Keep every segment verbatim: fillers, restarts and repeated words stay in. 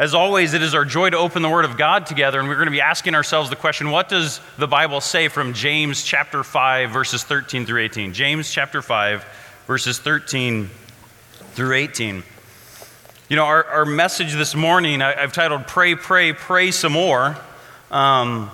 As always, it is our joy to open the Word of God together, and we're going to be asking ourselves the question, what does the Bible say from James chapter five, verses thirteen through eighteen? James chapter five, verses thirteen through eighteen. You know, our, our message this morning, I, I've titled, Pray, Pray, Pray Some More. Um,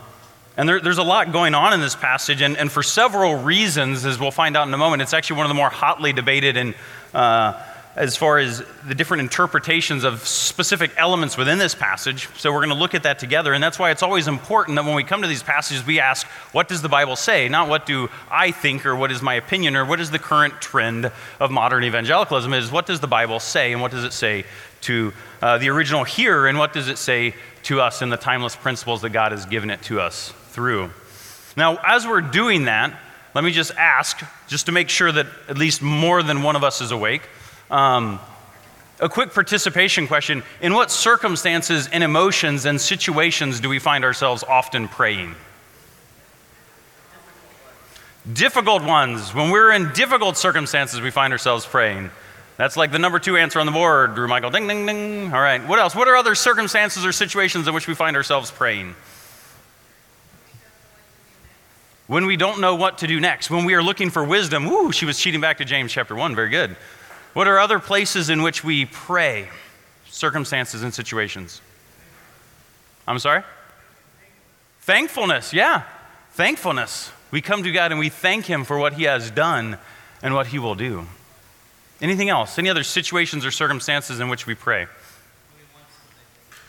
and there, there's a lot going on in this passage, and, and for several reasons, as we'll find out in a moment. It's actually one of the more hotly debated and uh, as far as the different interpretations of specific elements within this passage. So we're going to look at that together, and that's why it's always important that when we come to these passages, we ask, what does the Bible say? Not what do I think, or what is my opinion, or what is the current trend of modern evangelicalism? Is what does the Bible say, and what does it say to uh, the original hearer, and what does it say to us in the timeless principles that God has given it to us through? Now, as we're doing that, let me just ask, just to make sure that at least more than one of us is awake, Um, a quick participation question. In what circumstances and emotions and situations do we find ourselves often praying? Difficult ones. When we're in difficult circumstances, we find ourselves praying. That's like the number two answer on the board, Drew Michael. Ding, ding, ding. All right. What else? What are other circumstances or situations in which we find ourselves praying? When we don't know what to do next. When we are looking for wisdom. Woo, she was cheating back to James chapter one. Very good. What are other places in which we pray? Circumstances and situations. I'm sorry? Thankfulness, yeah. Thankfulness. We come to God and we thank Him for what He has done and what He will do. Anything else? Any other situations or circumstances in which we pray?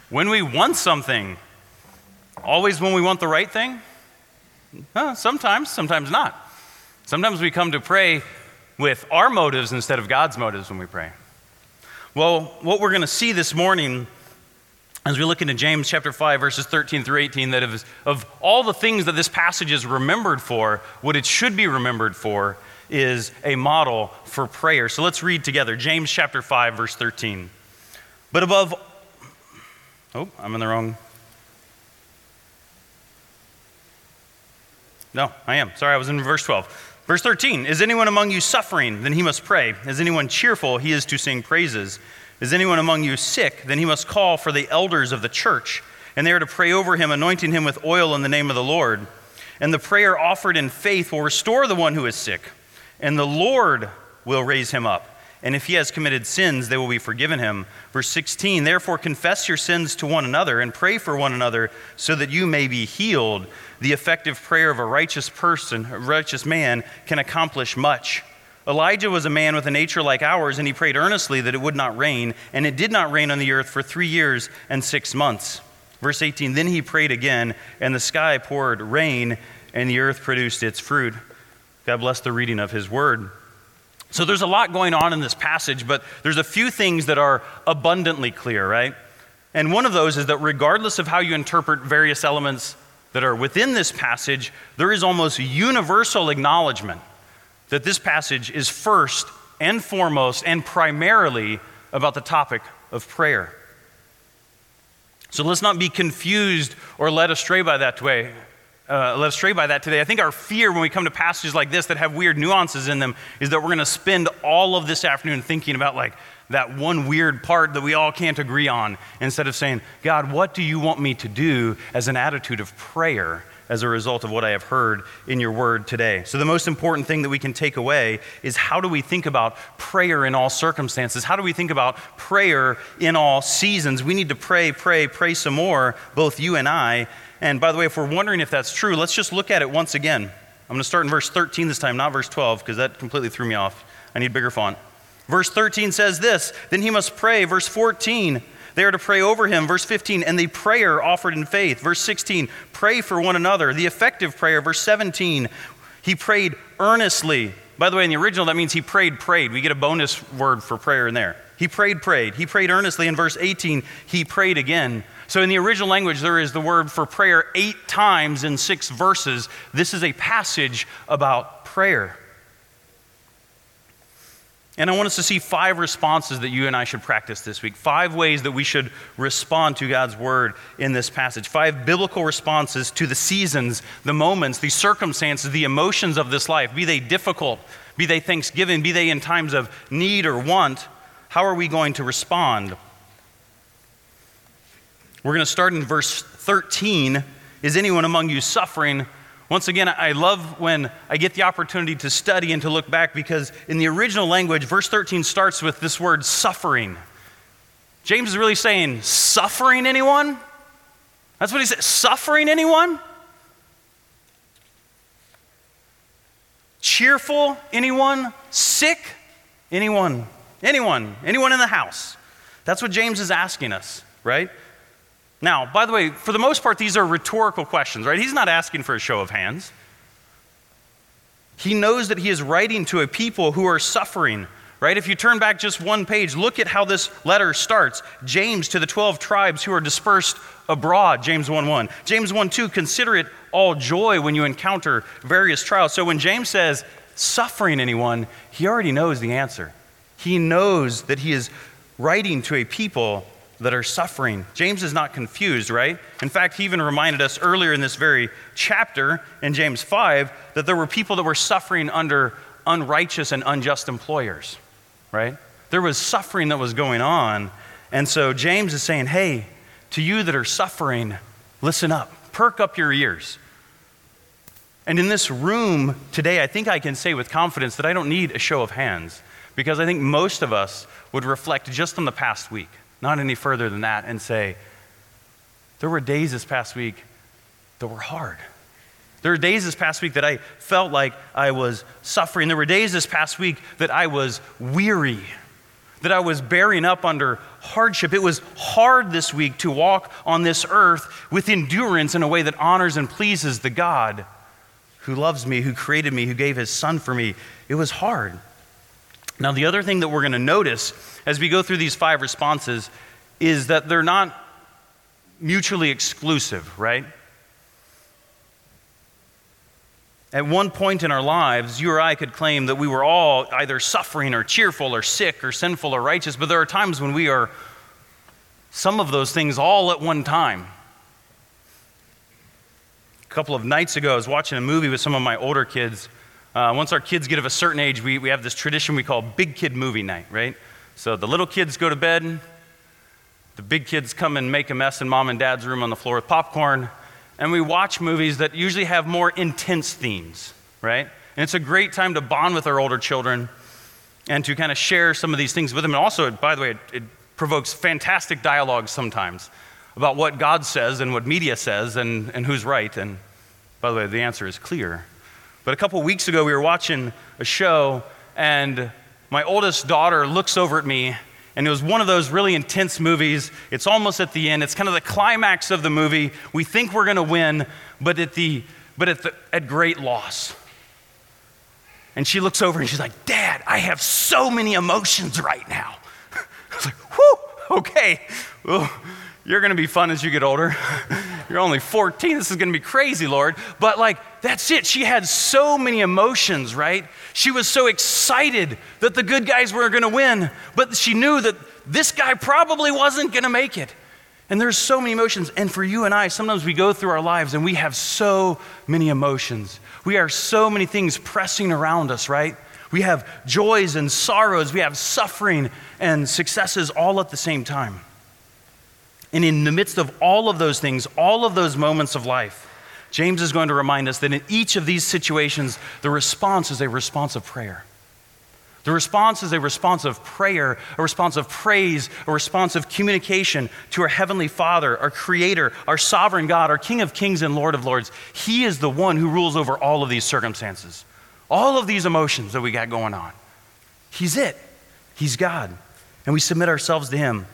When we want something. Always when we want the right thing? Huh, sometimes, sometimes not. Sometimes we come to pray with our motives instead of God's motives when we pray. Well, what we're going to see this morning as we look into James chapter five, verses thirteen through eighteen, that of, of all the things that this passage is remembered for, what it should be remembered for is a model for prayer. So let's read together. James chapter five, verse thirteen. But above... Oh, I'm in the wrong... No, I am. Sorry, I was in verse twelve. Verse thirteen, is anyone among you suffering? Then he must pray. Is anyone cheerful? He is to sing praises. Is anyone among you sick? Then he must call for the elders of the church, and they are to pray over him, anointing him with oil in the name of the Lord. And the prayer offered in faith will restore the one who is sick, and the Lord will raise him up. And if he has committed sins, they will be forgiven him. Verse sixteen, therefore confess your sins to one another and pray for one another so that you may be healed. The effective prayer of a righteous person, a righteous man, can accomplish much. Elijah was a man with a nature like ours, and he prayed earnestly that it would not rain, and it did not rain on the earth for three years and six months. Verse eighteen, then he prayed again, and the sky poured rain, and the earth produced its fruit. God bless the reading of his word. So there's a lot going on in this passage, but there's a few things that are abundantly clear, right? And one of those is that regardless of how you interpret various elements that are within this passage, there is almost universal acknowledgement that this passage is first and foremost and primarily about the topic of prayer. So let's not be confused or led astray by that way. Uh, led astray by that today. I think our fear when we come to passages like this that have weird nuances in them is that we're going to spend all of this afternoon thinking about like that one weird part that we all can't agree on instead of saying, God, what do you want me to do as an attitude of prayer as a result of what I have heard in your word today? So the most important thing that we can take away is how do we think about prayer in all circumstances? How do we think about prayer in all seasons? We need to pray, pray, pray some more, both you and I. And by the way, if we're wondering if that's true, let's just look at it once again. I'm going to start in verse thirteen this time, not verse twelve, because that completely threw me off. I need bigger font. Verse thirteen says this, then he must pray. Verse fourteen, they are to pray over him. Verse fifteen, and the prayer offered in faith. Verse sixteen, pray for one another. The effective prayer. Verse seventeen, he prayed earnestly. By the way, in the original, that means he prayed, prayed. We get a bonus word for prayer in there. He prayed, prayed. He prayed earnestly. In verse eighteen, he prayed again. So in the original language, there is the word for prayer eight times in six verses. This is a passage about prayer. And I want us to see five responses that you and I should practice this week. Five ways that we should respond to God's word in this passage. Five biblical responses to the seasons, the moments, the circumstances, the emotions of this life. Be they difficult, be they thanksgiving, be they in times of need or want. How are we going to respond? We're going to start in verse thirteen. Is anyone among you suffering? Once again, I love when I get the opportunity to study and to look back, because in the original language, verse thirteen starts with this word suffering. James is really saying, suffering anyone? That's what he said, suffering anyone? Cheerful anyone? Sick anyone? Anyone, anyone in the house. That's what James is asking us, right? Now, by the way, for the most part, these are rhetorical questions, right? He's not asking for a show of hands. He knows that he is writing to a people who are suffering, right? If you turn back just one page, look at how this letter starts. James to the twelve tribes who are dispersed abroad, James one one. James one two, consider it all joy when you encounter various trials. So when James says, suffering anyone, he already knows the answer. He knows that he is writing to a people that are suffering. James is not confused, right? In fact, he even reminded us earlier in this very chapter in James five that there were people that were suffering under unrighteous and unjust employers, right? There was suffering that was going on. And so James is saying, hey, to you that are suffering, listen up, perk up your ears. And in this room today, I think I can say with confidence that I don't need a show of hands, because I think most of us would reflect just on the past week, not any further than that, and say, there were days this past week that were hard. There were days this past week that I felt like I was suffering. There were days this past week that I was weary, that I was bearing up under hardship. It was hard this week to walk on this earth with endurance in a way that honors and pleases the God who loves me, who created me, who gave his son for me. It was hard. Now, the other thing that we're going to notice as we go through these five responses is that they're not mutually exclusive, right? At one point in our lives, you or I could claim that we were all either suffering or cheerful or sick or sinful or righteous, but there are times when we are some of those things all at one time. A couple of nights ago, I was watching a movie with some of my older kids. Uh, once our kids get of a certain age, we, we have this tradition we call big kid movie night, right? So the little kids go to bed, the big kids come and make a mess in mom and dad's room on the floor with popcorn, and we watch movies that usually have more intense themes, right? And it's a great time to bond with our older children and to kind of share some of these things with them. And also, by the way, it, it provokes fantastic dialogue sometimes about what God says and what media says and, and who's right. And by the way, the answer is clear. But a couple weeks ago, we were watching a show, and my oldest daughter looks over at me, and it was one of those really intense movies. It's almost at the end. It's kind of the climax of the movie. We think we're going to win, but at the but at the, at great loss. And she looks over, and she's like, Dad, I have so many emotions right now. I was like, whew, okay. Well, you're going to be fun as you get older. You're only fourteen. This is going to be crazy, Lord. But like, that's it. She had so many emotions, right? She was so excited that the good guys were going to win, but she knew that this guy probably wasn't going to make it. And there's so many emotions. And for you and I, sometimes we go through our lives and we have so many emotions. We are so many things pressing around us, right? We have joys and sorrows. We have suffering and successes all at the same time. And in the midst of all of those things, all of those moments of life, James is going to remind us that in each of these situations, the response is a response of prayer. The response is a response of prayer, a response of praise, a response of communication to our Heavenly Father, our Creator, our Sovereign God, our King of Kings and Lord of Lords. He is the one who rules over all of these circumstances, all of these emotions that we got going on. He's it. He's God. And we submit ourselves to Him.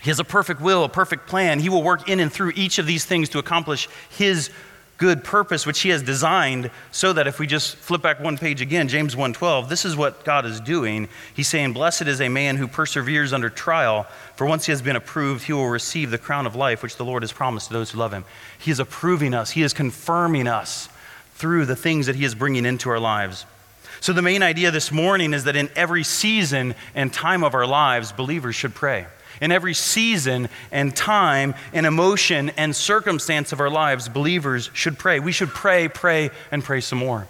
He has a perfect will, a perfect plan. He will work in and through each of these things to accomplish his good purpose, which he has designed, so that if we just flip back one page again, James one twelve, this is what God is doing. He's saying, blessed is a man who perseveres under trial, for once he has been approved, he will receive the crown of life, which the Lord has promised to those who love him. He is approving us. He is confirming us through the things that he is bringing into our lives. So the main idea this morning is that in every season and time of our lives, believers should pray. In every season and time and emotion and circumstance of our lives, believers should pray. We should pray, pray, and pray some more.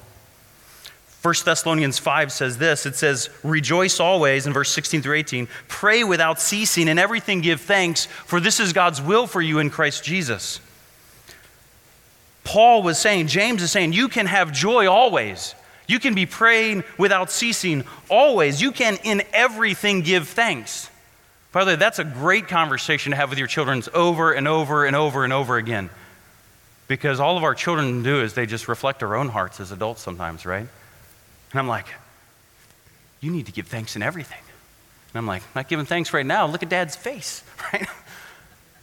First Thessalonians five says this. It says, rejoice always, in verse sixteen through eighteen. Pray without ceasing, and everything give thanks, for this is God's will for you in Christ Jesus. Paul was saying, James is saying, you can have joy always. You can be praying without ceasing always. You can in everything give thanks. By the way, that's a great conversation to have with your children over and over and over and over again. Because all of our children do is they just reflect our own hearts as adults sometimes, right? And I'm like, you need to give thanks in everything. And I'm like, not giving thanks right now. Look at Dad's face, right?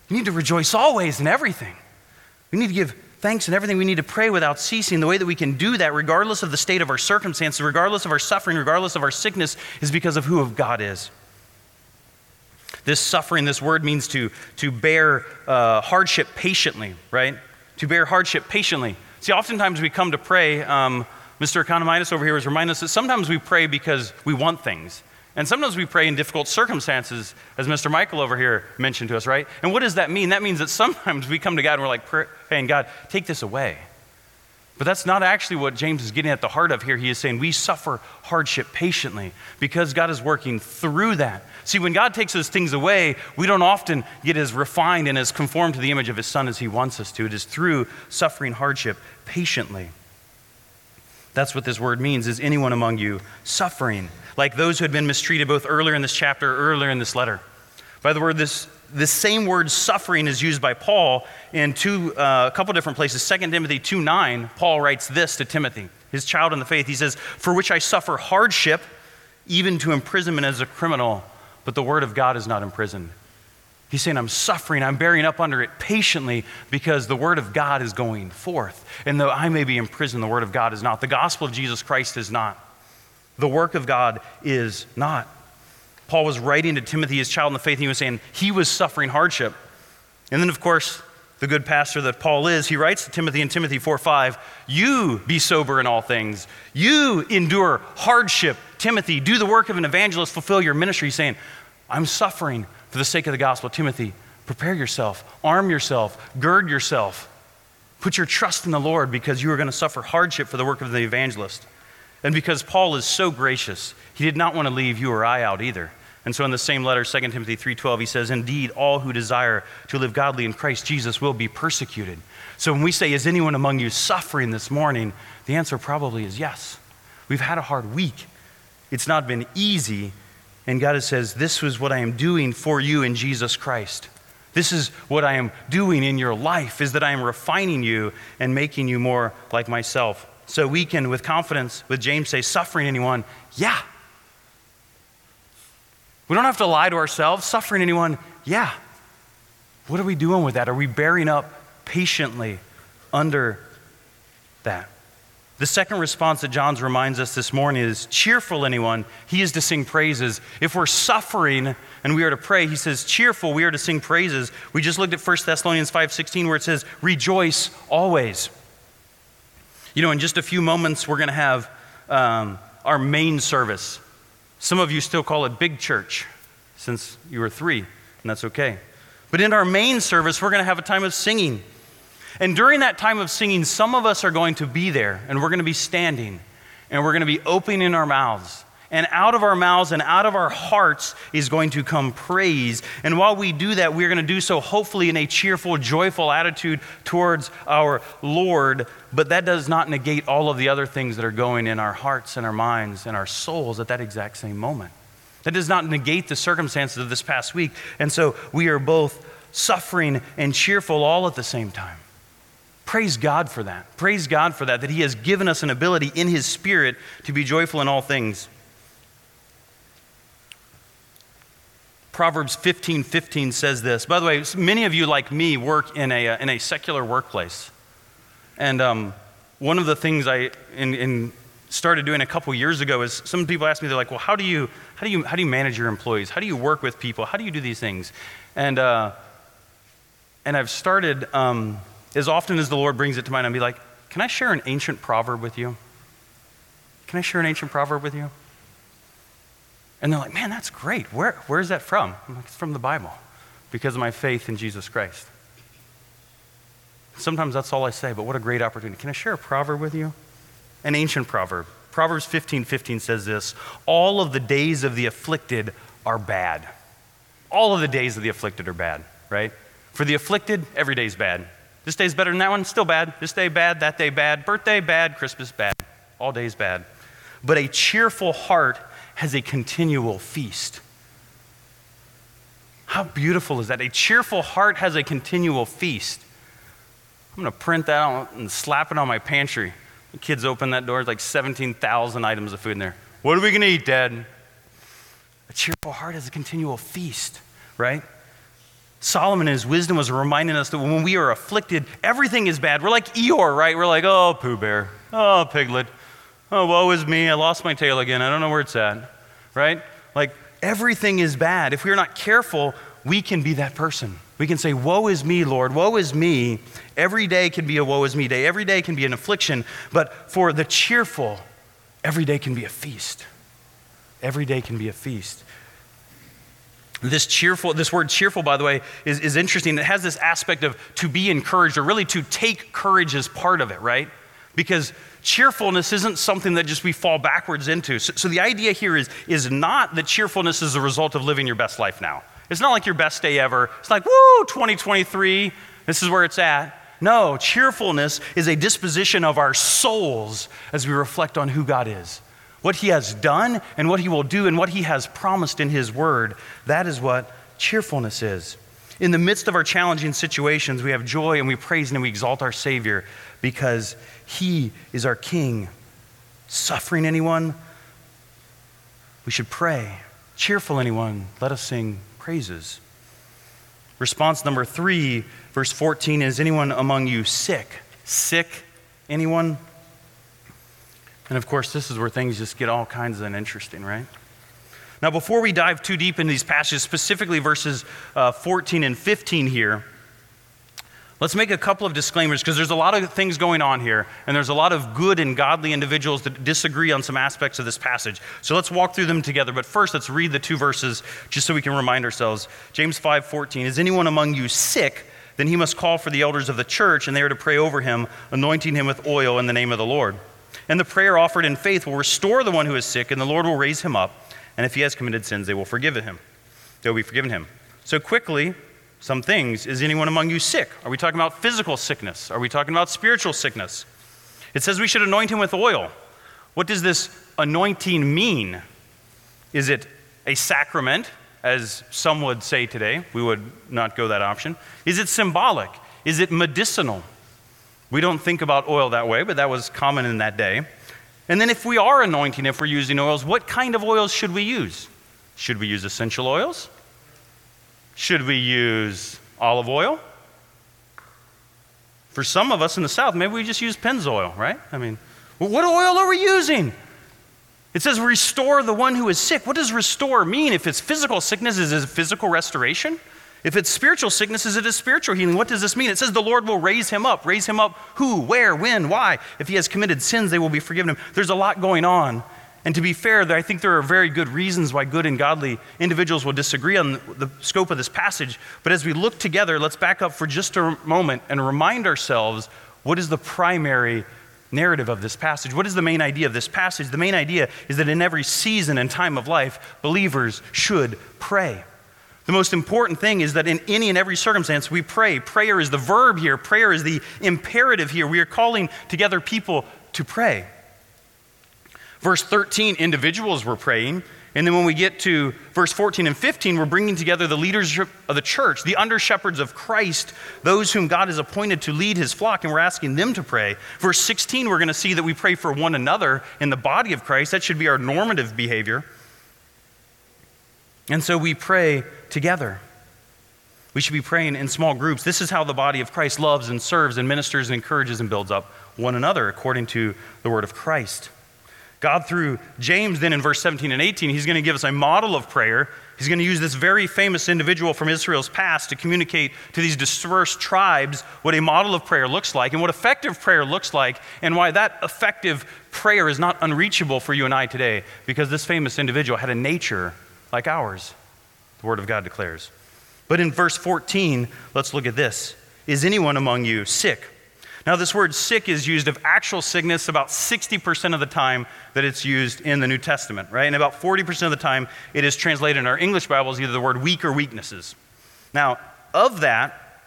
You need to rejoice always in everything. We need to give thanks and everything. We need to pray without ceasing. The way that we can do that, regardless of the state of our circumstances, regardless of our suffering, regardless of our sickness, is because of who God is. This suffering, this word means to, to bear uh, hardship patiently, right? To bear hardship patiently. See, oftentimes we come to pray. Um, Mister Economidis over here was reminding us that sometimes we pray because we want things. And sometimes we pray in difficult circumstances, as Mister Michael over here mentioned to us, right? And what does that mean? That means that sometimes we come to God and we're like, praying, God, take this away. But that's not actually what James is getting at the heart of here. He is saying we suffer hardship patiently because God is working through that. See, when God takes those things away, we don't often get as refined and as conformed to the image of his son as he wants us to. It is through suffering hardship patiently. That's what this word means, is anyone among you suffering, like those who had been mistreated both earlier in this chapter, earlier in this letter. By the word, this this same word suffering is used by Paul in two, uh, a couple different places. Second Timothy two nine, Paul writes this to Timothy, his child in the faith. He says, for which I suffer hardship, even to imprisonment as a criminal, but the word of God is not imprisoned. He's saying, I'm suffering, I'm bearing up under it patiently because the word of God is going forth. And though I may be imprisoned, the word of God is not. The gospel of Jesus Christ is not. The work of God is not. Paul was writing to Timothy, his child in the faith, and he was saying he was suffering hardship. And then, of course, the good pastor that Paul is, he writes to Timothy in Timothy four five, you be sober in all things. You endure hardship. Timothy, do the work of an evangelist, fulfill your ministry. He's saying, I'm suffering for the sake of the gospel. Timothy, prepare yourself, arm yourself, gird yourself. Put your trust in the Lord because you are going to suffer hardship for the work of the evangelist. And because Paul is so gracious, he did not want to leave you or I out either. And so in the same letter, Second Timothy three twelve, he says, indeed, all who desire to live godly in Christ Jesus will be persecuted. So when we say, is anyone among you suffering this morning? The answer probably is yes. We've had a hard week. It's not been easy. And God says, this was what I am doing for you in Jesus Christ. This is what I am doing in your life, is that I am refining you and making you more like myself. So we can, with confidence, with James say, suffering anyone, yeah. We don't have to lie to ourselves. Suffering anyone, yeah. What are we doing with that? Are we bearing up patiently under that? The second response that John reminds us this morning is cheerful anyone, he is to sing praises. If we're suffering and we are to pray, he says cheerful, we are to sing praises. We just looked at First Thessalonians five sixteen where it says rejoice always. You know, in just a few moments, we're going to have um, our main service. Some of you still call it big church since you were three, and that's okay. But in our main service, we're going to have a time of singing. And during that time of singing, some of us are going to be there, and we're going to be standing, and we're going to be opening our mouths. And out of our mouths and out of our hearts is going to come praise. And while we do that, we're going to do so hopefully in a cheerful, joyful attitude towards our Lord. But that does not negate all of the other things that are going in our hearts and our minds and our souls at that exact same moment. That does not negate the circumstances of this past week. And so we are both suffering and cheerful all at the same time. Praise God for that. Praise God for that, that he has given us an ability in his spirit to be joyful in all things. Proverbs fifteen fifteen says this. By the way, many of you, like me, work in a uh, in a secular workplace. And um, one of the things I in, in started doing a couple years ago is some people ask me, they're like, well, how do you how do you how do you manage your employees? How do you work with people? How do you do these things? And uh, and I've started. Um, As often as the Lord brings it to mind, I'll be like, can I share an ancient proverb with you? Can I share an ancient proverb with you? And they're like, man, that's great. Where, where is that from? I'm like, it's from the Bible because of my faith in Jesus Christ. Sometimes that's all I say, but what a great opportunity. Can I share a proverb with you? An ancient proverb. Proverbs fifteen fifteen says this, all of the days of the afflicted are bad. All of the days of the afflicted are bad, right? For the afflicted, every day's bad. This day's better than that one, still bad. This day bad, that day bad, birthday bad, Christmas bad, all days bad. But a cheerful heart has a continual feast. How beautiful is that? A cheerful heart has a continual feast. I'm gonna print that out and slap it on my pantry. The kids open that door, there's like seventeen thousand items of food in there. What are we gonna eat, Dad? A cheerful heart is a continual feast, right? Solomon in his wisdom was reminding us that when we are afflicted, everything is bad. We're like Eeyore, right? We're like, oh, Pooh Bear, oh, Piglet, oh, woe is me, I lost my tail again, I don't know where it's at, right? Like, everything is bad. If we're not careful, we can be that person. We can say, woe is me, Lord, woe is me. Every day can be a woe is me day. Every day can be an affliction, but for the cheerful, every day can be a feast. Every day can be a feast. This cheerful, this word cheerful, by the way, is, is interesting. It has this aspect of to be encouraged, or really to take courage as part of it, right? Because cheerfulness isn't something that just we fall backwards into. So, so the idea here is, is not that cheerfulness is the result of living your best life now. It's not like your best day ever. It's like, woo, twenty twenty-three, this is where it's at. No, cheerfulness is a disposition of our souls as we reflect on who God is, what he has done and what he will do and what he has promised in his word. That is what cheerfulness is. In the midst of our challenging situations, we have joy and we praise and we exalt our Savior because he is our King. Suffering anyone, we should pray. Cheerful anyone, let us sing praises. Response number three, verse fourteen, is anyone among you sick? Sick, anyone? And of course, this is where things just get all kinds of interesting, right? Now, before we dive too deep into these passages, specifically verses uh, fourteen and fifteen here, let's make a couple of disclaimers, because there's a lot of things going on here, and there's a lot of good and godly individuals that disagree on some aspects of this passage. So let's walk through them together. But first, let's read the two verses just so we can remind ourselves. James five fourteen, is anyone among you sick? Then he must call for the elders of the church, and they are to pray over him, anointing him with oil in the name of the Lord. And the prayer offered in faith will restore the one who is sick, and the Lord will raise him up. And if he has committed sins, they will forgive him. They will be forgiven him. So quickly, some things. Is anyone among you sick? Are we talking about physical sickness? Are we talking about spiritual sickness? It says we should anoint him with oil. What does this anointing mean? Is it a sacrament, as some would say today? We would not go that option. Is it symbolic? Is it medicinal? We don't think about oil that way, but that was common in that day. And then if we are anointing, if we're using oils, what kind of oils should we use? Should we use essential oils? Should we use olive oil? For some of us in the South, maybe we just use Pennzoil, right? I mean, well, what oil are we using? It says restore the one who is sick. What does restore mean? If it's physical sickness, is it physical restoration? If it's spiritual sickness, is it a spiritual healing? What does this mean? It says the Lord will raise him up. Raise him up who, where, when, why? If he has committed sins, they will be forgiven him. There's a lot going on. And to be fair, I think there are very good reasons why good and godly individuals will disagree on the scope of this passage. But as we look together, let's back up for just a moment and remind ourselves, what is the primary narrative of this passage? What is the main idea of this passage? The main idea is that in every season and time of life, believers should pray. The most important thing is that in any and every circumstance, we pray. Prayer is the verb here. Prayer is the imperative here. We are calling together people to pray. Verse thirteen, individuals were praying. And then when we get to verse fourteen and fifteen, we're bringing together the leadership of the church, the under-shepherds of Christ, those whom God has appointed to lead his flock, and we're asking them to pray. Verse sixteen, we're going to see that we pray for one another in the body of Christ. That should be our normative behavior. And so we pray together. We should be praying in small groups. This is how the body of Christ loves and serves and ministers and encourages and builds up one another according to the word of Christ. God, through James, then in verse seventeen and eighteen, he's going to give us a model of prayer. He's going to use this very famous individual from Israel's past to communicate to these dispersed tribes what a model of prayer looks like and what effective prayer looks like and why that effective prayer is not unreachable for you and I today, because this famous individual had a nature like ours, the word of God declares. But in verse fourteen, let's look at this. Is anyone among you sick? Now, this word sick is used of actual sickness about sixty percent of the time that it's used in the New Testament, right? And about forty percent of the time it is translated in our English Bibles either the word weak or weaknesses. Now, of that,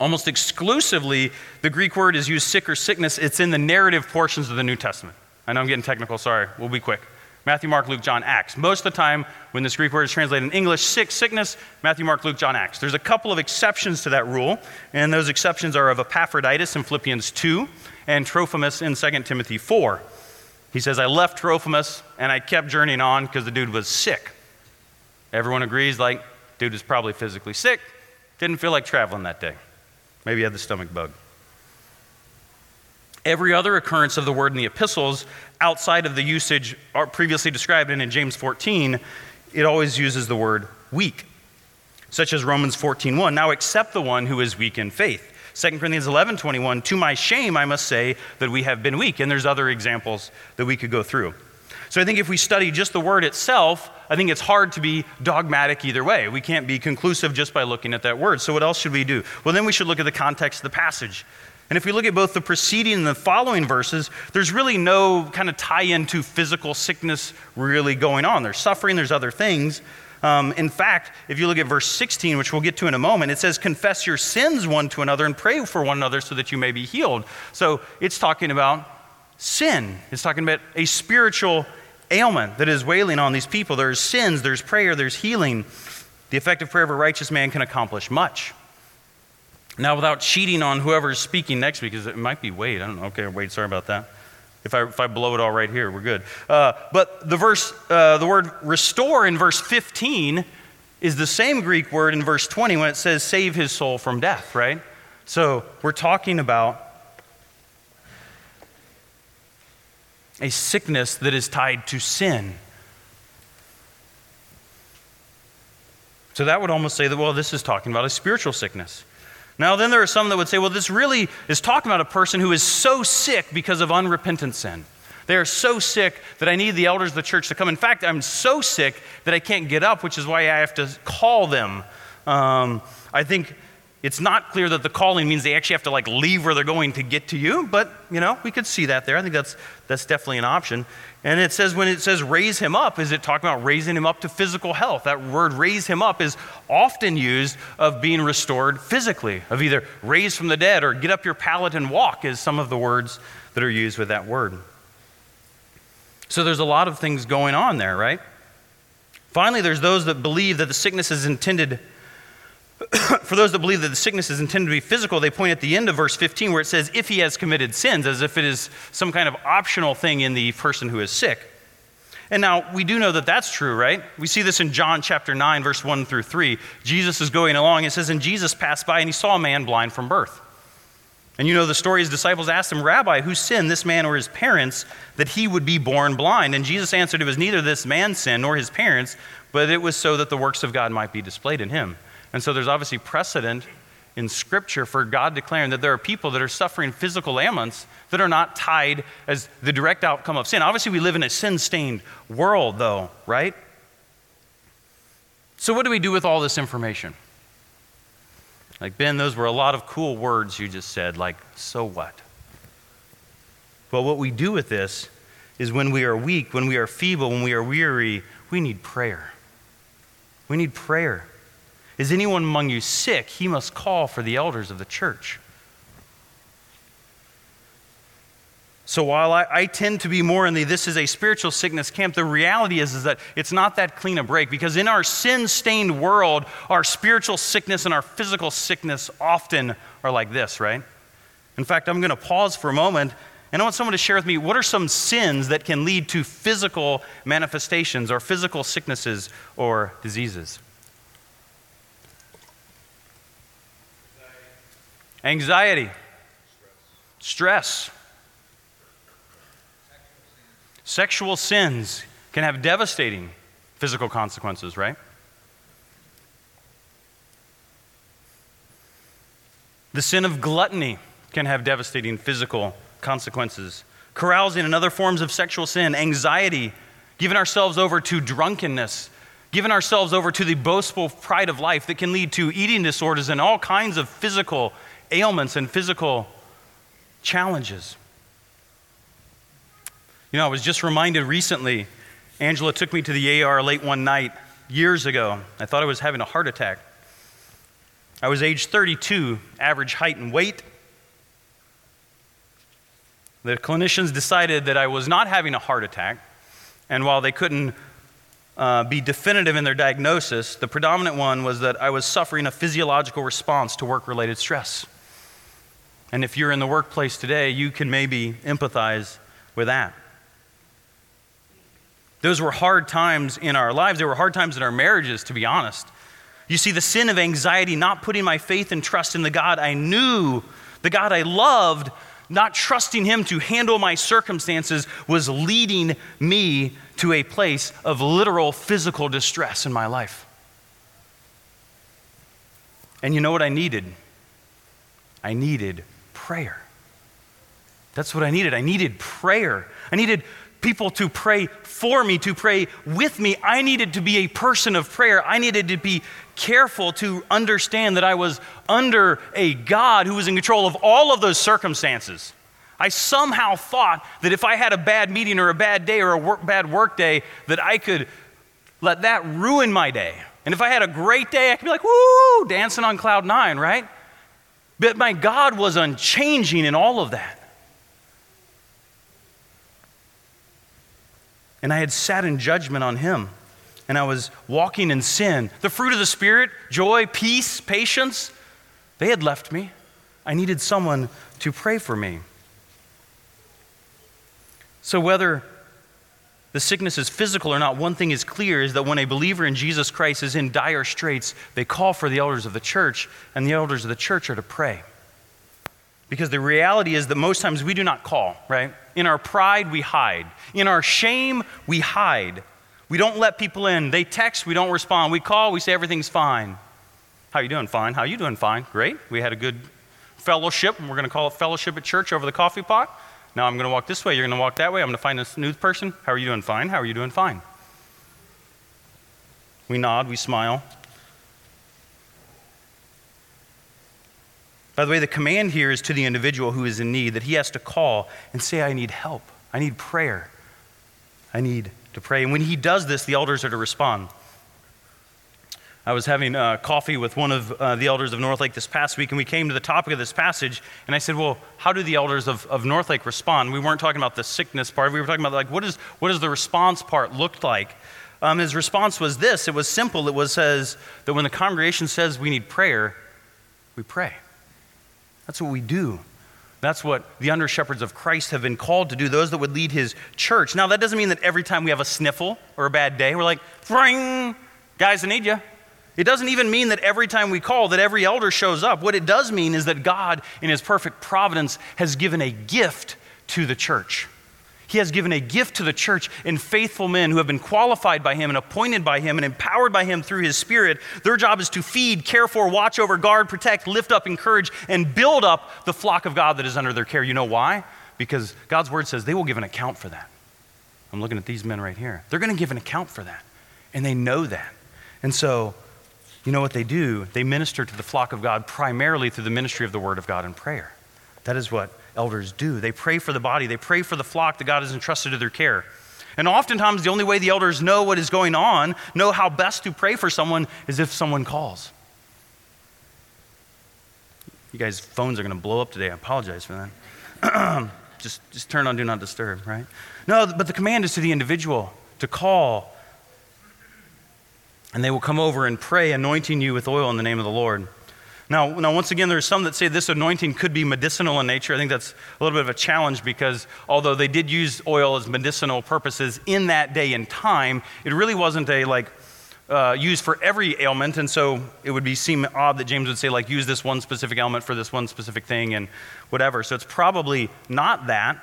almost exclusively, the Greek word is used sick or sickness. It's in the narrative portions of the New Testament. I know I'm getting technical, sorry. We'll be quick. Matthew, Mark, Luke, John, Acts. Most of the time when this Greek word is translated in English, sick, sickness, Matthew, Mark, Luke, John, Acts. There's a couple of exceptions to that rule, and those exceptions are of Epaphroditus in Philippians two and Trophimus in Second Timothy four. He says, I left Trophimus and I kept journeying on because the dude was sick. Everyone agrees, like, dude was probably physically sick, didn't feel like traveling that day. Maybe he had the stomach bug. Every other occurrence of the word in the epistles outside of the usage previously described and in James fourteen, it always uses the word weak, such as Romans fourteen one. Now accept the one who is weak in faith. Second Corinthians eleven twenty-one, to my shame I must say that we have been weak. And there's other examples that we could go through. So I think if we study just the word itself, I think it's hard to be dogmatic either way. We can't be conclusive just by looking at that word. So what else should we do? Well, then we should look at the context of the passage. And if we look at both the preceding and the following verses, there's really no kind of tie-in to physical sickness really going on. There's suffering, there's other things. Um, in fact, if you look at verse sixteen, which we'll get to in a moment, it says, confess your sins one to another and pray for one another so that you may be healed. So it's talking about sin. It's talking about a spiritual ailment that is wailing on these people. There's sins, there's prayer, there's healing. The effective prayer of a righteous man can accomplish much. Now, without cheating on whoever's speaking next week, because it might be Wade. I don't know. Okay, Wade, sorry about that. If I if I blow it all right here, we're good. Uh, but the verse, uh, the word restore in verse fifteen is the same Greek word in verse twenty when it says save his soul from death, right? So we're talking about a sickness that is tied to sin. So that would almost say that, well, this is talking about a spiritual sickness. Now, then there are some that would say, well, this really is talking about a person who is so sick because of unrepentant sin. They are so sick that I need the elders of the church to come. In fact, I'm so sick that I can't get up, which is why I have to call them. Um, I think it's not clear that the calling means they actually have to like leave where they're going to get to you, but you know, we could see that there. I think that's that's definitely an option. And it says, when it says raise him up, is it talking about raising him up to physical health? That word raise him up is often used of being restored physically, of either raise from the dead or get up your pallet and walk is some of the words that are used with that word. So there's a lot of things going on there, right? Finally, there's those that believe that the sickness is intended for those that believe that the sickness is intended to be physical, they point at the end of verse fifteen where it says, if he has committed sins, as if it is some kind of optional thing in the person who is sick. And now, we do know that that's true, right? We see this in John chapter nine, verse one through three. Jesus is going along. It says, and Jesus passed by, and he saw a man blind from birth. And you know the story. His disciples asked him, Rabbi, who sinned, this man or his parents, that he would be born blind? And Jesus answered, it was neither this man's sin nor his parents', but it was so that the works of God might be displayed in him. And so there's obviously precedent in Scripture for God declaring that there are people that are suffering physical ailments that are not tied as the direct outcome of sin. Obviously, we live in a sin-stained world, though, right? So what do we do with all this information? Like, Ben, those were a lot of cool words you just said, like, so what? Well, what we do with this is when we are weak, when we are feeble, when we are weary, we need prayer. We need prayer. Is anyone among you sick? He must call for the elders of the church. So while I, I tend to be more in the this is a spiritual sickness camp, the reality is, is that it's not that clean a break, because in our sin-stained world, our spiritual sickness and our physical sickness often are like this, right? In fact, I'm going to pause for a moment, and I want someone to share with me, what are some sins that can lead to physical manifestations or physical sicknesses or diseases? Anxiety, stress, stress. Sexual, sins. Sexual sins can have devastating physical consequences, right? The sin of gluttony can have devastating physical consequences. Carousing and other forms of sexual sin, anxiety, giving ourselves over to drunkenness, giving ourselves over to the boastful pride of life that can lead to eating disorders and all kinds of physical ailments and physical challenges. You know, I was just reminded recently, Angela took me to the A R late one night years ago. I thought I was having a heart attack. I was age thirty-two, average height and weight. The clinicians decided that I was not having a heart attack, and while they couldn't uh, be definitive in their diagnosis, the predominant one was that I was suffering a physiological response to work-related stress. And if you're in the workplace today, you can maybe empathize with that. Those were hard times in our lives. They were hard times in our marriages, to be honest. You see, the sin of anxiety, not putting my faith and trust in the God I knew, the God I loved, not trusting him to handle my circumstances, was leading me to a place of literal physical distress in my life. And you know what I needed? I needed prayer. That's what I needed. I needed prayer. I needed people to pray for me, to pray with me. I needed to be a person of prayer. I needed to be careful to understand that I was under a God who was in control of all of those circumstances. I somehow thought that if I had a bad meeting or a bad day or a work, bad work day, that I could let that ruin my day. And if I had a great day, I could be like, woo, dancing on cloud nine, right? But my God was unchanging in all of that. And I had sat in judgment on him, and I was walking in sin. The fruit of the Spirit, joy, peace, patience, they had left me. I needed someone to pray for me. So whether the sickness is physical or not, one thing is clear, is that when a believer in Jesus Christ is in dire straits, they call for the elders of the church, and the elders of the church are to pray. Because the reality is that most times we do not call, right? In our pride, we hide. In our shame, we hide. We don't let people in. They text, we don't respond. We call, we say everything's fine. How you doing? Fine. How you doing? Fine. Great. We had a good fellowship, and we're going to call it fellowship at church over the coffee pot. Now I'm going to walk this way. You're going to walk that way. I'm going to find this new person. How are you doing? Fine. How are you doing? Fine. We nod, we smile. By the way, the command here is to the individual who is in need, that he has to call and say, I need help. I need prayer. I need to pray. And when he does this, the elders are to respond. I was having uh, coffee with one of uh, the elders of Northlake this past week, and we came to the topic of this passage, and I said, well, how do the elders of, of Northlake respond? We weren't talking about the sickness part. We were talking about, like, what, is, what does the response part look like? Um, his response was this. It was simple. It was says that when the congregation says we need prayer, we pray. That's what we do. That's what the under-shepherds of Christ have been called to do, those that would lead his church. Now, that doesn't mean that every time we have a sniffle or a bad day, we're like, "Ring, guys, I need you." It doesn't even mean that every time we call that every elder shows up. What it does mean is that God, in his perfect providence, has given a gift to the church. He has given a gift to the church in faithful men who have been qualified by him and appointed by him and empowered by him through his Spirit. Their job is to feed, care for, watch over, guard, protect, lift up, encourage, and build up the flock of God that is under their care. You know why? Because God's word says they will give an account for that. I'm looking at these men right here. They're going to give an account for that, and they know that. And so, you know what they do? They minister to the flock of God primarily through the ministry of the word of God and prayer. That is what elders do. They pray for the body. They pray for the flock that God has entrusted to their care. And oftentimes, the only way the elders know what is going on, know how best to pray for someone, is if someone calls. You guys' phones are going to blow up today. I apologize for that. just, just turn on Do Not Disturb, right? No, but the command is to the individual to call. And they will come over and pray, anointing you with oil in the name of the Lord. Now, now, once again, there are some that say this anointing could be medicinal in nature. I think that's a little bit of a challenge because although they did use oil as medicinal purposes in that day and time, it really wasn't a like uh, used for every ailment. And so it would be seem odd that James would say like use this one specific ailment for this one specific thing and whatever. So it's probably not that.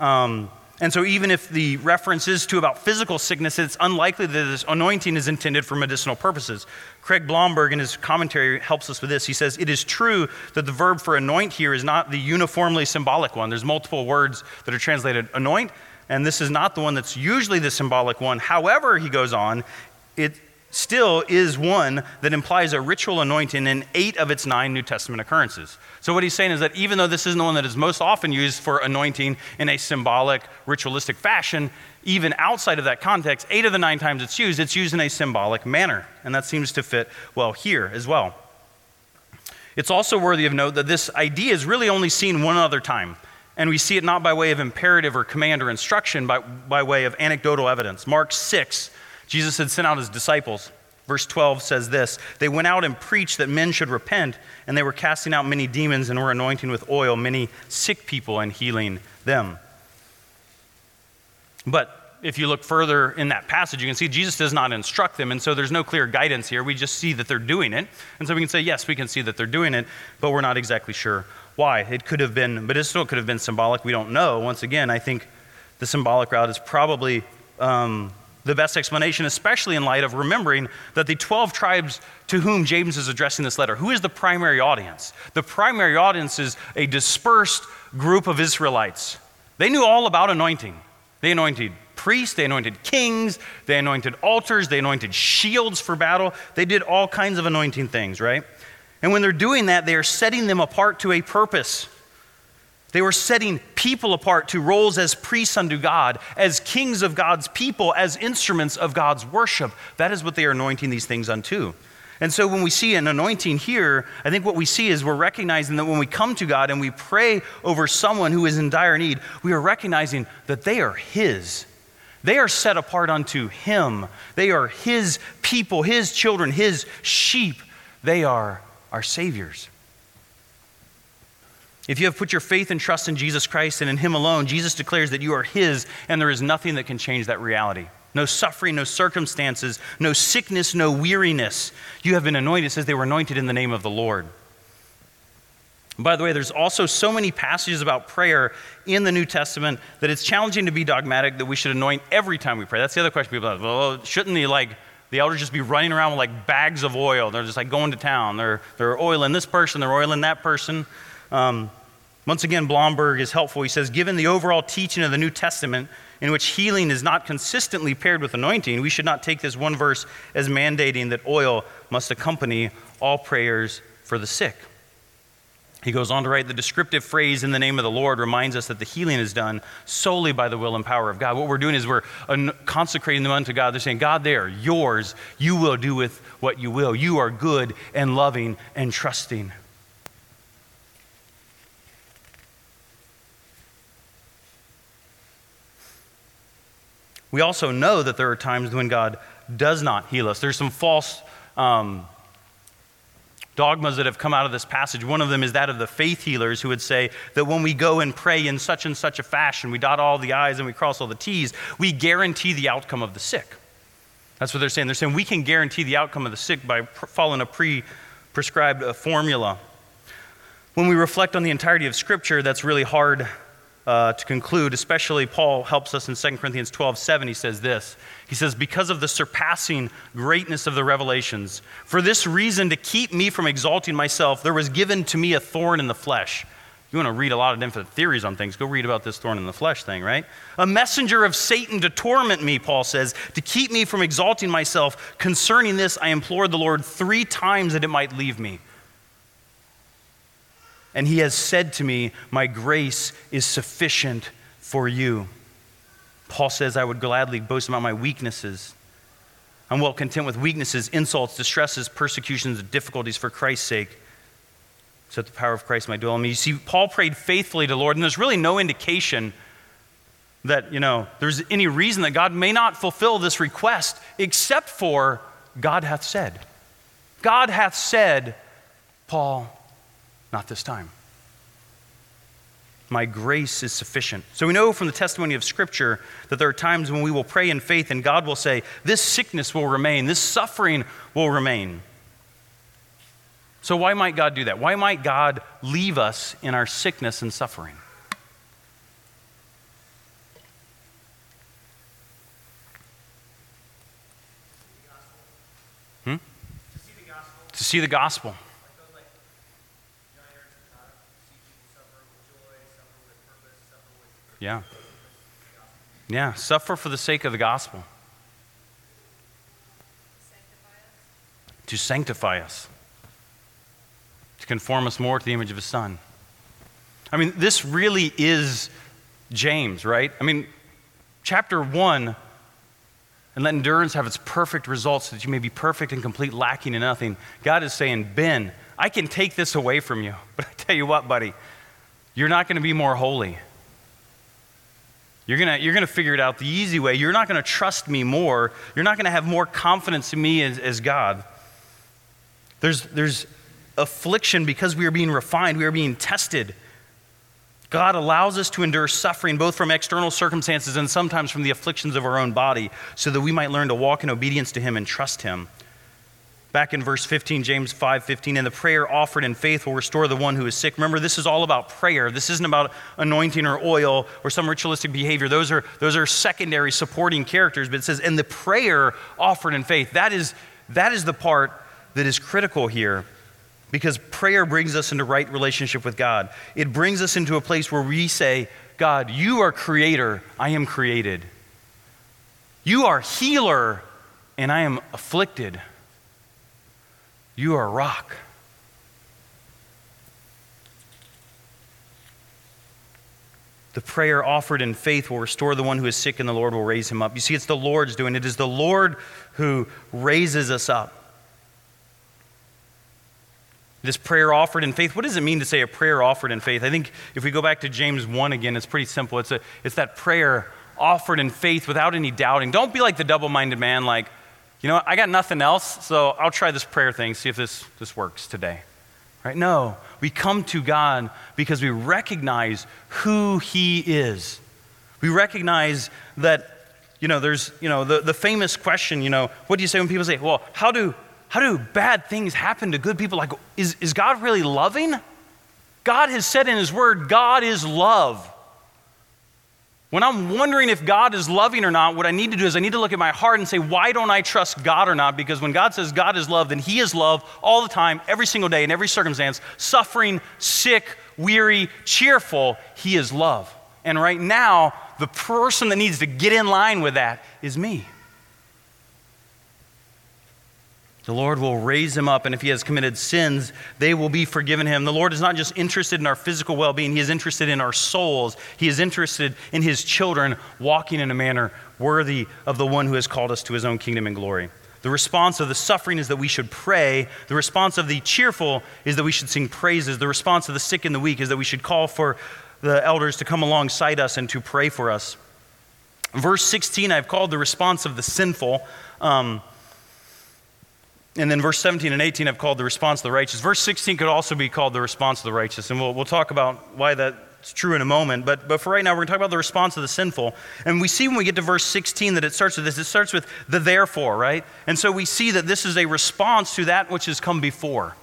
Um, and so even if the reference is to about physical sickness, it's unlikely that this anointing is intended for medicinal purposes. Craig Blomberg in his commentary helps us with this. He says, it is true that the verb for anoint here is not the uniformly symbolic one. There's multiple words that are translated anoint, and this is not the one that's usually the symbolic one. However, he goes on, it still is one that implies a ritual anointing in eight of its nine New Testament occurrences. So what he's saying is that even though this isn't the one that is most often used for anointing in a symbolic, ritualistic fashion, even outside of that context, eight of the nine times it's used, it's used in a symbolic manner. And that seems to fit well here as well. It's also worthy of note that this idea is really only seen one other time, and we see it not by way of imperative or command or instruction, but by way of anecdotal evidence. Mark six, Jesus had sent out his disciples. Verse twelve says this, "They went out and preached that men should repent, and they were casting out many demons and were anointing with oil many sick people and healing them." But if you look further in that passage, you can see Jesus does not instruct them, and so there's no clear guidance here. We just see that they're doing it, and so we can say, yes, we can see that they're doing it, but we're not exactly sure why. It could have been, but it still could have been symbolic. We don't know. Once again, I think the symbolic route is probably um, the best explanation, especially in light of remembering that the twelve tribes to whom James is addressing this letter, who is the primary audience? The primary audience is a dispersed group of Israelites. They knew all about anointing. They anointed priests, they anointed kings, they anointed altars, they anointed shields for battle. They did all kinds of anointing things, right? And when they're doing that, they are setting them apart to a purpose. They were setting people apart to roles as priests unto God, as kings of God's people, as instruments of God's worship. That is what they are anointing these things unto. And so when we see an anointing here, I think what we see is we're recognizing that when we come to God and we pray over someone who is in dire need, we are recognizing that they are His. They are set apart unto Him. They are His people, His children, His sheep. They are our Saviors. If you have put your faith and trust in Jesus Christ and in Him alone, Jesus declares that you are His, and there is nothing that can change that reality. No suffering, no circumstances, no sickness, no weariness. You have been anointed. It says they were anointed in the name of the Lord. By the way, there's also so many passages about prayer in the New Testament that it's challenging to be dogmatic that we should anoint every time we pray. That's the other question people have. Well, shouldn't the, like, the elders just be running around with like bags of oil? They're just like going to town. They're, they're oiling this person. They're oiling that person. Um, once again, Blomberg is helpful. He says, given the overall teaching of the New Testament in which healing is not consistently paired with anointing, we should not take this one verse as mandating that oil must accompany all prayers for the sick. He goes on to write, the descriptive phrase, in the name of the Lord, reminds us that the healing is done solely by the will and power of God. What we're doing is we're consecrating them unto God. They're saying, God, they are yours. You will do with what you will. You are good and loving and trusting. We also know that there are times when God does not heal us. There's some false um dogmas that have come out of this passage. One of them is that of the faith healers who would say that when we go and pray in such and such a fashion, we dot all the I's and we cross all the T's, we guarantee the outcome of the sick. That's what they're saying. They're saying we can guarantee the outcome of the sick by following a pre-prescribed formula. When we reflect on the entirety of Scripture, that's really hard uh, to conclude, especially Paul helps us in Second Corinthians twelve seven. He says this. He says, because of the surpassing greatness of the revelations, for this reason, to keep me from exalting myself, there was given to me a thorn in the flesh. You want to read a lot of different theories on things, go read about this thorn in the flesh thing, right? A messenger of Satan to torment me, Paul says, to keep me from exalting myself. Concerning this, I implored the Lord three times that it might leave me. And he has said to me, my grace is sufficient for you. Paul says, I would gladly boast about my weaknesses. I'm well content with weaknesses, insults, distresses, persecutions, and difficulties for Christ's sake, so that the power of Christ might dwell in me. You see, Paul prayed faithfully to the Lord, and there's really no indication that, you know, there's any reason that God may not fulfill this request, except for God hath said. God hath said, Paul, not this time. My grace is sufficient. So we know from the testimony of Scripture that there are times when we will pray in faith and God will say, this sickness will remain, this suffering will remain. So why might God do that? Why might God leave us in our sickness and suffering? Hmm? To see the gospel. To see the gospel. Yeah. Yeah. Suffer for the sake of the gospel. Sanctify to sanctify us, to conform us more to the image of his Son. I mean, this really is James, right? I mean, chapter one, and let endurance have its perfect results so that you may be perfect and complete, lacking in nothing. God is saying, Ben, I can take this away from you, but I tell you what, buddy, you're not going to be more holy. You're going to you're gonna figure it out the easy way. You're not going to trust me more. You're not going to have more confidence in me as, as God. There's, there's affliction because we are being refined. We are being tested. God allows us to endure suffering both from external circumstances and sometimes from the afflictions of our own body so that we might learn to walk in obedience to him and trust him. Back in verse fifteen, James five fifteen, and the prayer offered in faith will restore the one who is sick. Remember, this is all about prayer. This isn't about anointing or oil or some ritualistic behavior. Those are, those are secondary supporting characters, but it says, and the prayer offered in faith. That is, that is the part that is critical here, because prayer brings us into right relationship with God. It brings us into a place where we say, God, you are creator, I am created. You are healer, and I am afflicted. You are a rock. The prayer offered in faith will restore the one who is sick, and the Lord will raise him up. You see, it's the Lord's doing. It is the Lord who raises us up. This prayer offered in faith, what does it mean to say a prayer offered in faith? I think if we go back to James one again, it's pretty simple. It's, a, it's that prayer offered in faith without any doubting. Don't be like the double-minded man, like, you know, I got nothing else, so I'll try this prayer thing, see if this, this works today. Right? No, we come to God because we recognize who he is. We recognize that, you know, there's, you know, the, the famous question, you know, what do you say when people say, well, how do how do bad things happen to good people? Like, is, is God really loving? God has said in his word, God is love. When I'm wondering if God is loving or not, what I need to do is I need to look at my heart and say, why don't I trust God or not? Because when God says God is love, then he is love all the time, every single day, in every circumstance, suffering, sick, weary, cheerful, he is love. And right now, the person that needs to get in line with that is me. The Lord will raise him up, and if he has committed sins, they will be forgiven him. The Lord is not just interested in our physical well-being. He is interested in our souls. He is interested in his children walking in a manner worthy of the one who has called us to his own kingdom and glory. The response of the suffering is that we should pray. The response of the cheerful is that we should sing praises. The response of the sick and the weak is that we should call for the elders to come alongside us and to pray for us. Verse sixteen, I've called the response of the sinful. Um, And then verse seventeen and eighteen, I've called the response of the righteous. Verse sixteen could also be called the response of the righteous, and we'll we'll talk about why that's true in a moment. But but for right now, we're going to talk about the response of the sinful. And we see when we get to verse sixteen that it starts with this. It starts with the therefore, right? And so we see that this is a response to that which has come before.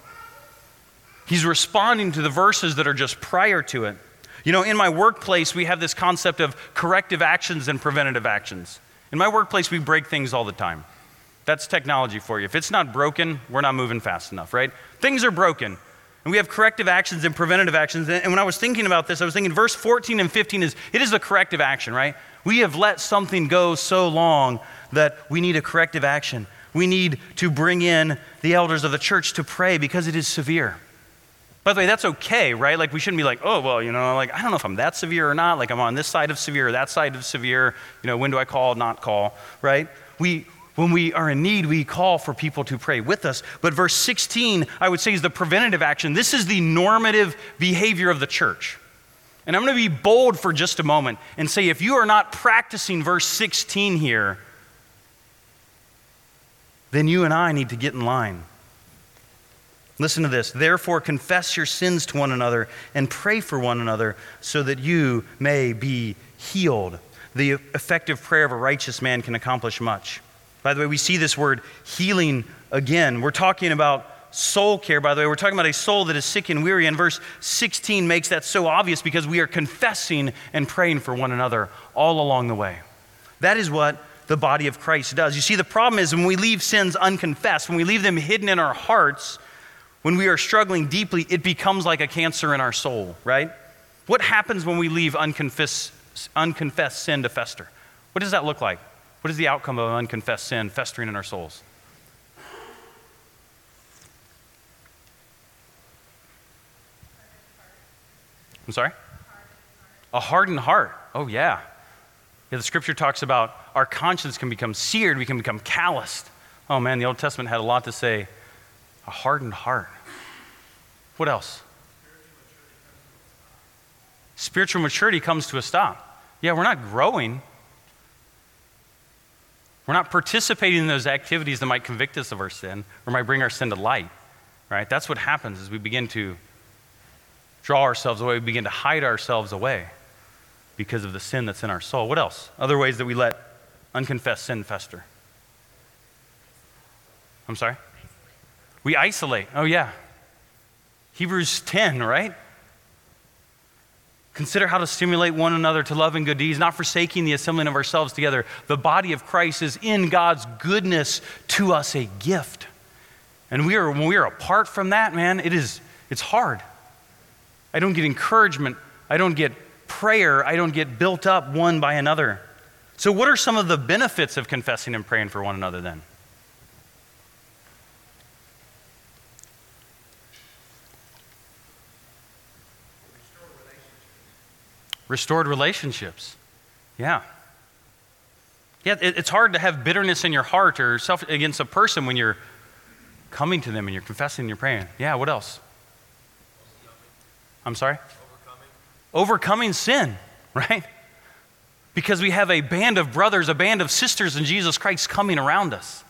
He's responding to the verses that are just prior to it. You know, in my workplace, we have this concept of corrective actions and preventative actions. In my workplace, we break things all the time. That's technology for you. If it's not broken, we're not moving fast enough, right? Things are broken. And we have corrective actions and preventative actions. And when I was thinking about this, I was thinking verse fourteen and fifteen is, it is the corrective action, right? We have let something go so long that we need a corrective action. We need to bring in the elders of the church to pray because it is severe. By the way, that's okay, right? Like, we shouldn't be like, oh, well, you know, like, I don't know if I'm that severe or not. Like, I'm on this side of severe or that side of severe. You know, when do I call, not call, right? We... When we are in need, we call for people to pray with us. But verse sixteen, I would say, is the preventative action. This is the normative behavior of the church. And I'm going to be bold for just a moment and say, if you are not practicing verse sixteen here, then you and I need to get in line. Listen to this. Therefore, confess your sins to one another and pray for one another so that you may be healed. The effective prayer of a righteous man can accomplish much. By the way, we see this word healing again. We're talking about soul care, by the way. We're talking about a soul that is sick and weary, and verse sixteen makes that so obvious because we are confessing and praying for one another all along the way. That is what the body of Christ does. You see, the problem is when we leave sins unconfessed, when we leave them hidden in our hearts, when we are struggling deeply, it becomes like a cancer in our soul, right? What happens when we leave unconfessed, unconfessed sin to fester? What does that look like? What is the outcome of unconfessed sin festering in our souls? I'm sorry? A hardened heart. Oh, yeah. Yeah, the scripture talks about our conscience can become seared, we can become calloused. Oh, man, the Old Testament had a lot to say. A hardened heart. What else? Spiritual maturity comes to a stop. Yeah, we're not growing. We're not participating in those activities that might convict us of our sin or might bring our sin to light, right? That's what happens as we begin to draw ourselves away, we begin to hide ourselves away because of the sin that's in our soul. What else? Other ways that we let unconfessed sin fester. I'm sorry? We isolate. Oh, yeah. Hebrews ten, right? Consider how to stimulate one another to love and good deeds, not forsaking the assembling of ourselves together. The body of Christ is in God's goodness to us a gift. And we are when we are apart from that, man, it is it's hard. I don't get encouragement. I don't get prayer. I don't get built up one by another. So what are some of the benefits of confessing and praying for one another then? Restored relationships. Yeah. Yeah, it, it's hard to have bitterness in your heart or self against a person when you're coming to them and you're confessing and you're praying. Yeah, what else? I'm sorry? Overcoming. Overcoming sin, right? Because we have a band of brothers, a band of sisters in Jesus Christ coming around us.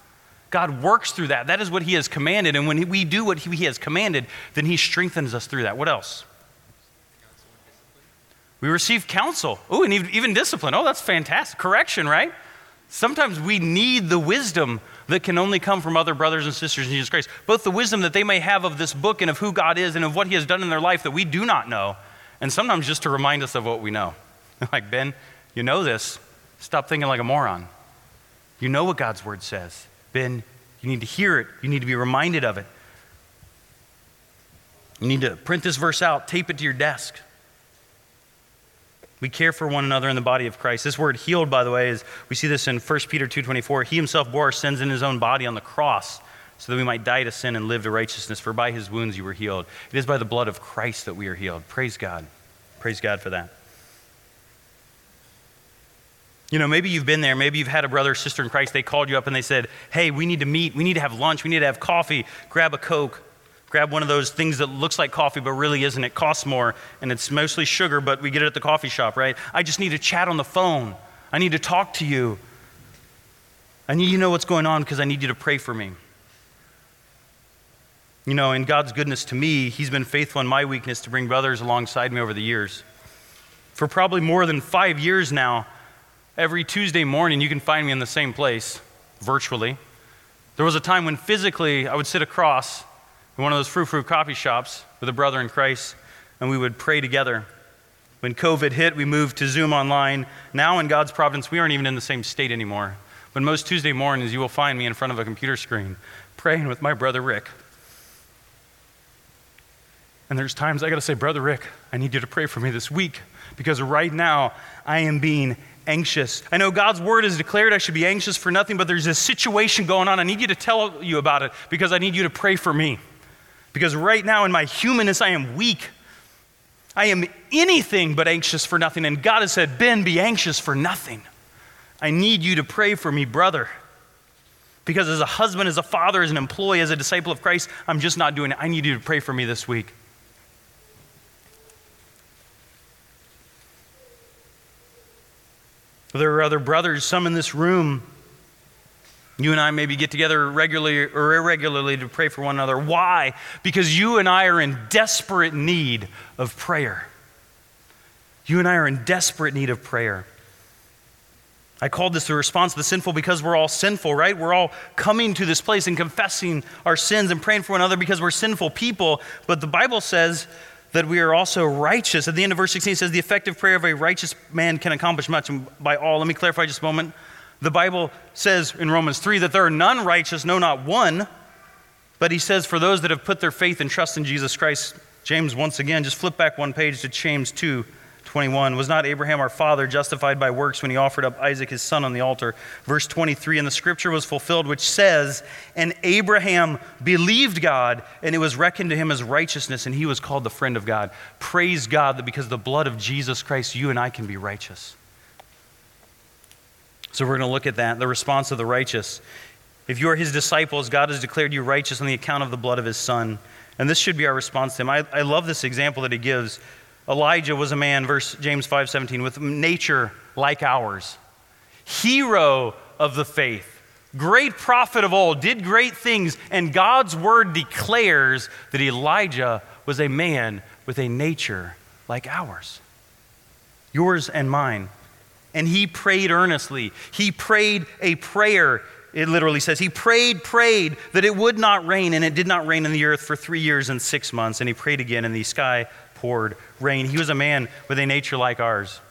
God works through that. That is what he has commanded. And when we do what he has commanded, then he strengthens us through that. What else? We receive counsel. Oh, and even discipline. Oh, that's fantastic. Correction, right? Sometimes we need the wisdom that can only come from other brothers and sisters in Jesus Christ. Both the wisdom that they may have of this book and of who God is and of what he has done in their life that we do not know. And sometimes just to remind us of what we know. Like, Ben, you know this. Stop thinking like a moron. You know what God's word says. Ben, you need to hear it. You need to be reminded of it. You need to print this verse out, tape it to your desk. We care for one another in the body of Christ. This word healed, by the way, is we see this in First Peter two twenty-four. He himself bore our sins in his own body on the cross so that we might die to sin and live to righteousness. For by his wounds you were healed. It is by the blood of Christ that we are healed. Praise God. Praise God for that. You know, maybe you've been there. Maybe you've had a brother or sister in Christ. They called you up and they said, hey, we need to meet. We need to have lunch. We need to have coffee. Grab a Coke. Grab one of those things that looks like coffee but really isn't. It costs more, and it's mostly sugar, but we get it at the coffee shop, right? I just need to chat on the phone. I need to talk to you. I need you to know what's going on because I need you to pray for me. You know, in God's goodness to me, he's been faithful in my weakness to bring brothers alongside me over the years. For probably more than five years now, every Tuesday morning you can find me in the same place, virtually. There was a time when physically I would sit across in one of those frou-frou coffee shops with a brother in Christ, and we would pray together. When COVID hit, we moved to Zoom online. Now, in God's providence, we aren't even in the same state anymore. But most Tuesday mornings, you will find me in front of a computer screen praying with my brother Rick. And there's times I got to say, Brother Rick, I need you to pray for me this week because right now I am being anxious. I know God's word is declared I should be anxious for nothing, but there's this situation going on. I need you to tell you about it because I need you to pray for me. Because right now in my humanness, I am weak. I am anything but anxious for nothing. And God has said, Ben, be anxious for nothing. I need you to pray for me, brother. Because as a husband, as a father, as an employee, as a disciple of Christ, I'm just not doing it. I need you to pray for me this week. There are other brothers, some in this room. You and I maybe get together regularly or irregularly to pray for one another. Why? Because you and I are in desperate need of prayer. You and I are in desperate need of prayer. I called this the response to the sinful because we're all sinful, right? We're all coming to this place and confessing our sins and praying for one another because we're sinful people. But the Bible says that we are also righteous. At the end of verse sixteen, it says, the effective prayer of a righteous man can accomplish much. And by all, let me clarify just a moment. The Bible says in Romans three that there are none righteous, no, not one. But he says for those that have put their faith and trust in Jesus Christ, James, once again, just flip back one page to James two, twenty-one, was not Abraham our father justified by works when he offered up Isaac his son on the altar? Verse twenty-three, and the scripture was fulfilled, which says, and Abraham believed God, and it was reckoned to him as righteousness, and he was called the friend of God. Praise God that because of the blood of Jesus Christ, you and I can be righteous. So we're going to look at that, the response of the righteous. If you are his disciples, God has declared you righteous on the account of the blood of his son. And this should be our response to him. I, I love this example that he gives. Elijah was a man, verse James five seventeen, with nature like ours. Hero of the faith, great prophet of old, did great things, and God's word declares that Elijah was a man with a nature like ours. Yours and mine. And he prayed earnestly. He prayed a prayer. It literally says, he prayed, prayed that it would not rain, and it did not rain on the earth for three years and six months. And he prayed again, and the sky poured rain. He was a man with a nature like ours.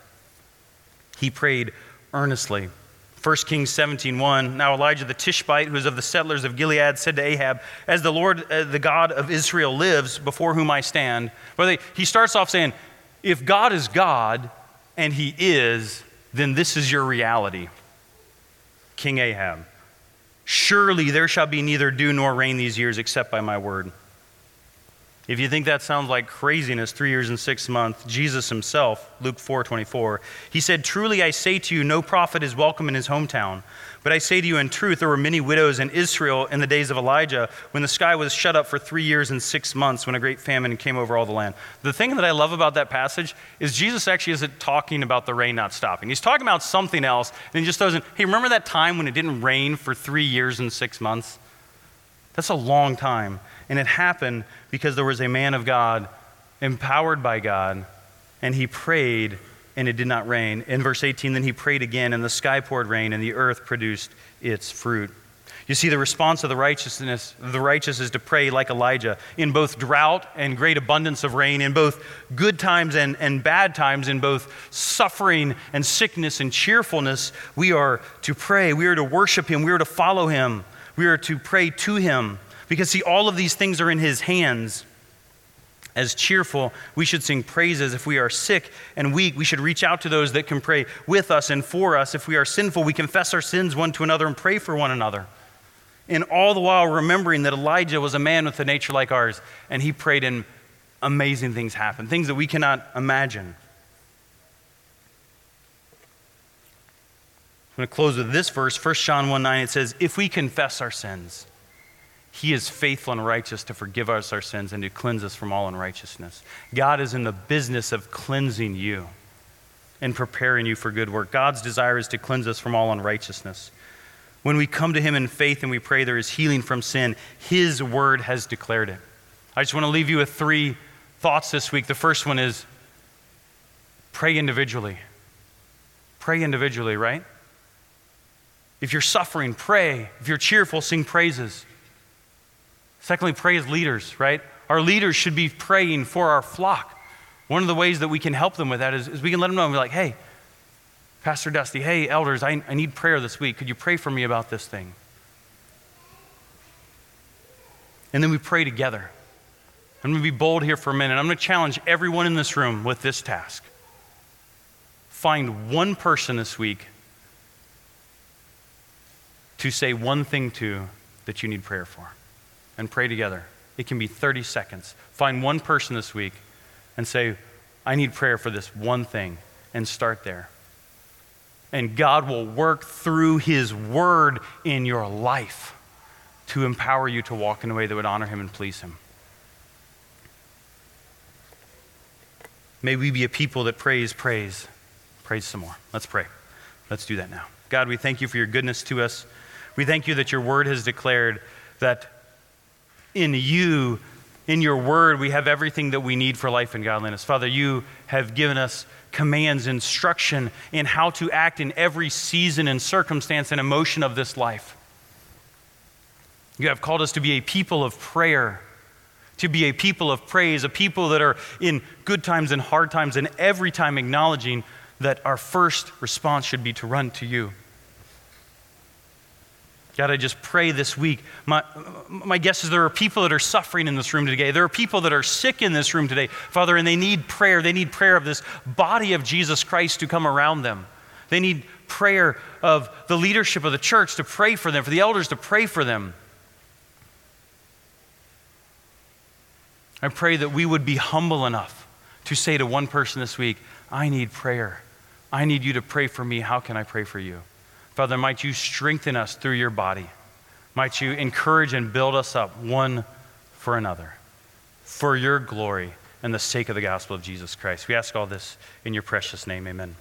He prayed earnestly. First Kings seventeen one, now Elijah the Tishbite, who is of the settlers of Gilead, said to Ahab, as the Lord, uh, the God of Israel lives, before whom I stand. Well, he starts off saying, if God is God, and he is, then this is your reality. King Ahab, surely there shall be neither dew nor rain these years except by my word. If you think that sounds like craziness, three years and six months, Jesus himself, Luke four twenty-four, he said, truly I say to you, no prophet is welcome in his hometown. But I say to you in truth, there were many widows in Israel in the days of Elijah when the sky was shut up for three years and six months when a great famine came over all the land. The thing that I love about that passage is Jesus actually isn't talking about the rain not stopping. He's talking about something else, and he just doesn't, hey, remember that time when it didn't rain for three years and six months? That's a long time. And it happened because there was a man of God, empowered by God, and he prayed, and it did not rain. In verse eighteen, then he prayed again, and the sky poured rain, and the earth produced its fruit. You see, the response of the righteousness, the righteous is to pray like Elijah, in both drought and great abundance of rain, in both good times and, and bad times, in both suffering and sickness and cheerfulness, we are to pray. We are to worship him. We are to follow him. We are to pray to him. Because, see, all of these things are in his hands. As cheerful, we should sing praises. If we are sick and weak, we should reach out to those that can pray with us and for us. If we are sinful, we confess our sins one to another and pray for one another. And all the while remembering that Elijah was a man with a nature like ours, and he prayed and amazing things happened, things that we cannot imagine. I'm going to close with this verse, First John one nine, it says, if we confess our sins, he is faithful and righteous to forgive us our sins and to cleanse us from all unrighteousness. God is in the business of cleansing you and preparing you for good work. God's desire is to cleanse us from all unrighteousness. When we come to him in faith and we pray, there is healing from sin. His word has declared it. I just want to leave you with three thoughts this week. The first one is pray individually. Pray individually, right? If you're suffering, pray. If you're cheerful, sing praises. Secondly, pray as leaders, right? Our leaders should be praying for our flock. One of the ways that we can help them with that is, is we can let them know and be like, hey, Pastor Dusty, hey, elders, I, I need prayer this week. Could you pray for me about this thing? And then we pray together. I'm going to be bold here for a minute. I'm going to challenge everyone in this room with this task. Find one person this week to say one thing to that you need prayer for. And pray together. It can be thirty seconds. Find one person this week and say, I need prayer for this one thing, and start there. And God will work through his word in your life to empower you to walk in a way that would honor him and please him. May we be a people that praise, praise, praise some more. Let's pray. Let's do that now. God, we thank you for your goodness to us. We thank you that your word has declared that in you, in your word, we have everything that we need for life and godliness. Father, you have given us commands, instruction in how to act in every season and circumstance and emotion of this life. You have called us to be a people of prayer, to be a people of praise, a people that are in good times and hard times and every time acknowledging that our first response should be to run to you. God, I just pray this week. My, my guess is there are people that are suffering in this room today. There are people that are sick in this room today, Father, and they need prayer. They need prayer of this body of Jesus Christ to come around them. They need prayer of the leadership of the church to pray for them, for the elders to pray for them. I pray that we would be humble enough to say to one person this week, I need prayer. I need you to pray for me. How can I pray for you? Father, might you strengthen us through your body. Might you encourage and build us up one for another, for your glory and the sake of the gospel of Jesus Christ. We ask all this in your precious name, amen.